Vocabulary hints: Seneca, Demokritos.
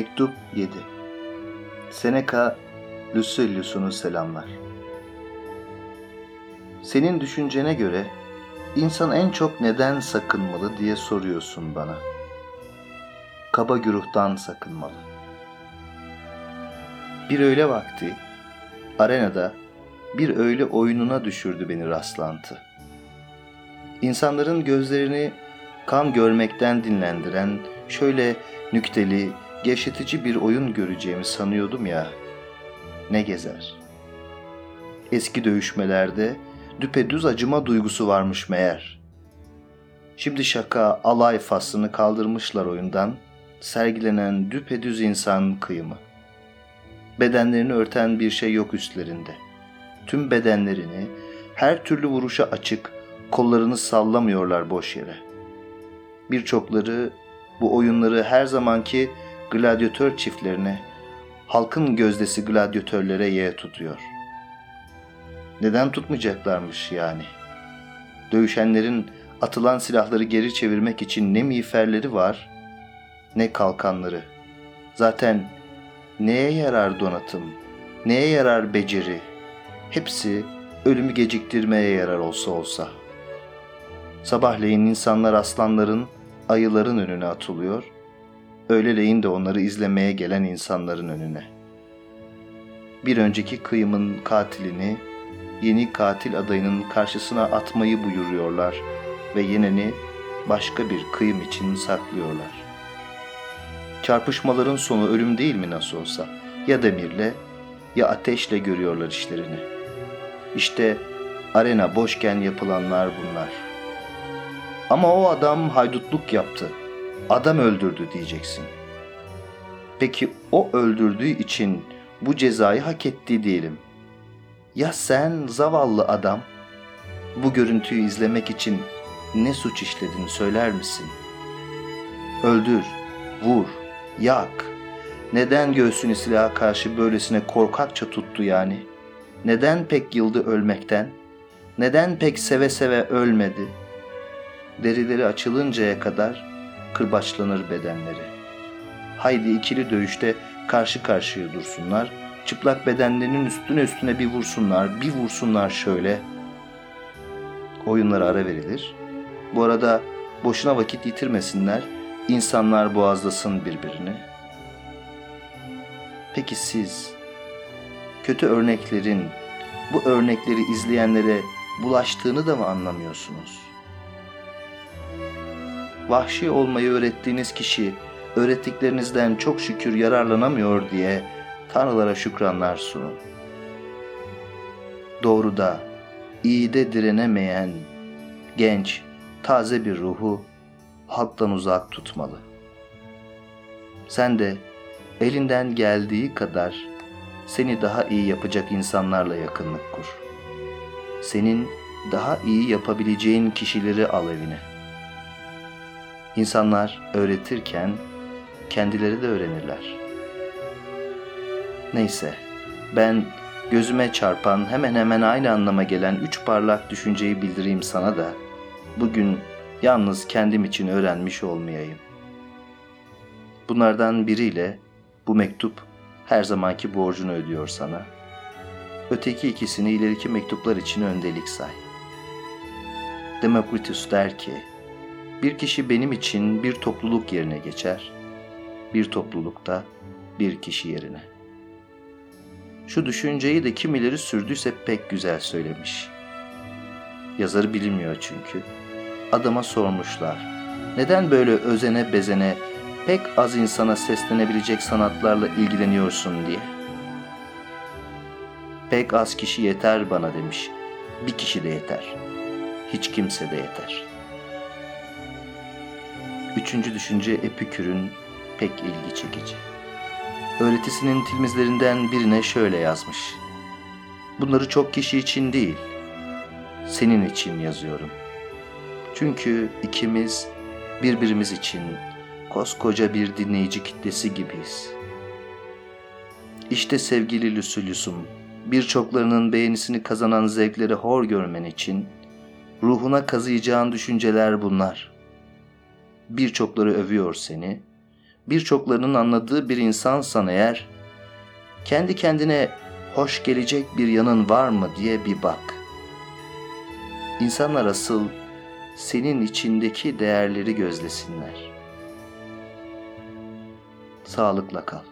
Mektup 7. Seneca, Lüsü'nü selamlar. Senin düşüncene göre insan en çok neden sakınmalı diye soruyorsun bana. Kaba güruhtan sakınmalı. Bir öğle vakti, arenada bir öğle oyununa düşürdü beni rastlantı. İnsanların gözlerini kan görmekten dinlendiren şöyle nükteli, gevşetici bir oyun göreceğimi sanıyordum ya, ne gezer. Eski dövüşmelerde düpedüz acıma duygusu varmış meğer. Şimdi şaka, alay faslını kaldırmışlar oyundan, sergilenen düpedüz insan kıyımı. Bedenlerini örten bir şey yok üstlerinde. Tüm bedenlerini, her türlü vuruşa açık, kollarını sallamıyorlar boş yere. Birçokları bu oyunları her zamanki gladyatör çiftlerine, halkın gözdesi gladyatörlere yeğe tutuyor. Neden tutmayacaklarmış yani? Dövüşenlerin atılan silahları geri çevirmek için ne miğferleri var, ne kalkanları. Zaten neye yarar donatım, neye yarar beceri? Hepsi ölümü geciktirmeye yarar olsa olsa. Sabahleyin insanlar aslanların, ayıların önüne atılıyor, öğleleyin de onları izlemeye gelen insanların önüne. Bir önceki kıyımın katilini, yeni katil adayının karşısına atmayı buyuruyorlar ve yeneni başka bir kıyım için saklıyorlar. Çarpışmaların sonu ölüm değil mi nasıl olsa? Ya demirle, ya ateşle görüyorlar işlerini. İşte arena boşken yapılanlar bunlar. Ama o adam haydutluk yaptı, adam öldürdü diyeceksin. Peki o öldürdüğü için bu cezayı hak etti diyelim. Ya sen zavallı adam, bu görüntüyü izlemek için ne suç işledin söyler misin? Öldür, vur, yak. Neden göğsünü silaha karşı böylesine korkakça tuttu yani? Neden pek yıldı ölmekten? Neden pek seve seve ölmedi? Derileri açılıncaya kadar kırbaçlanır bedenleri. Haydi ikili dövüşte karşı karşıya dursunlar, çıplak bedenlerinin üstüne bir vursunlar, şöyle. Oyunlara ara verilir. Bu arada boşuna vakit yitirmesinler, insanlar boğazlasın birbirini. Peki siz, kötü örneklerin, bu örnekleri izleyenlere bulaştığını da mı anlamıyorsunuz? Vahşi olmayı öğrettiğiniz kişi, öğrettiklerinizden çok şükür yararlanamıyor diye tanrılara şükranlar sunun. Doğruda, iyide direnemeyen, genç, taze bir ruhu halktan uzak tutmalı. Sen de elinden geldiği kadar seni daha iyi yapacak insanlarla yakınlık kur. Senin daha iyi yapabileceğin kişileri al evine. İnsanlar öğretirken kendileri de öğrenirler. Neyse, ben gözüme çarpan hemen hemen aynı anlama gelen 3 parlak düşünceyi bildireyim sana da bugün yalnız kendim için öğrenmiş olmayayım. Bunlardan biriyle bu mektup her zamanki borcunu ödüyor sana. Öteki ikisini ileriki mektuplar için öndelik say. Demokritos der ki, bir kişi benim için bir topluluk yerine geçer, bir toplulukta bir kişi yerine. Şu düşünceyi de kimileri sürdüyse pek güzel söylemiş. Yazarı bilinmiyor çünkü. Adama sormuşlar, neden böyle özene bezene pek az insana seslenebilecek sanatlarla ilgileniyorsun diye. Pek az kişi yeter bana demiş, bir kişi de yeter, hiç kimse de yeter. 3. düşünce Epikür'ün pek ilgi çekici. Öğretisinin tilmizlerinden birine şöyle yazmış. Bunları çok kişi için değil, senin için yazıyorum. Çünkü ikimiz birbirimiz için koskoca bir dinleyici kitlesi gibiyiz. İşte sevgili Lüsü'm, birçoklarının beğenisini kazanan zevkleri hor görmen için ruhuna kazıyacağın düşünceler bunlar. Birçokları övüyor seni, birçoklarının anladığı bir insansan eğer, kendi kendine hoş gelecek bir yanın var mı diye bir bak. İnsanlar asıl senin içindeki değerleri gözlesinler. Sağlıkla kal.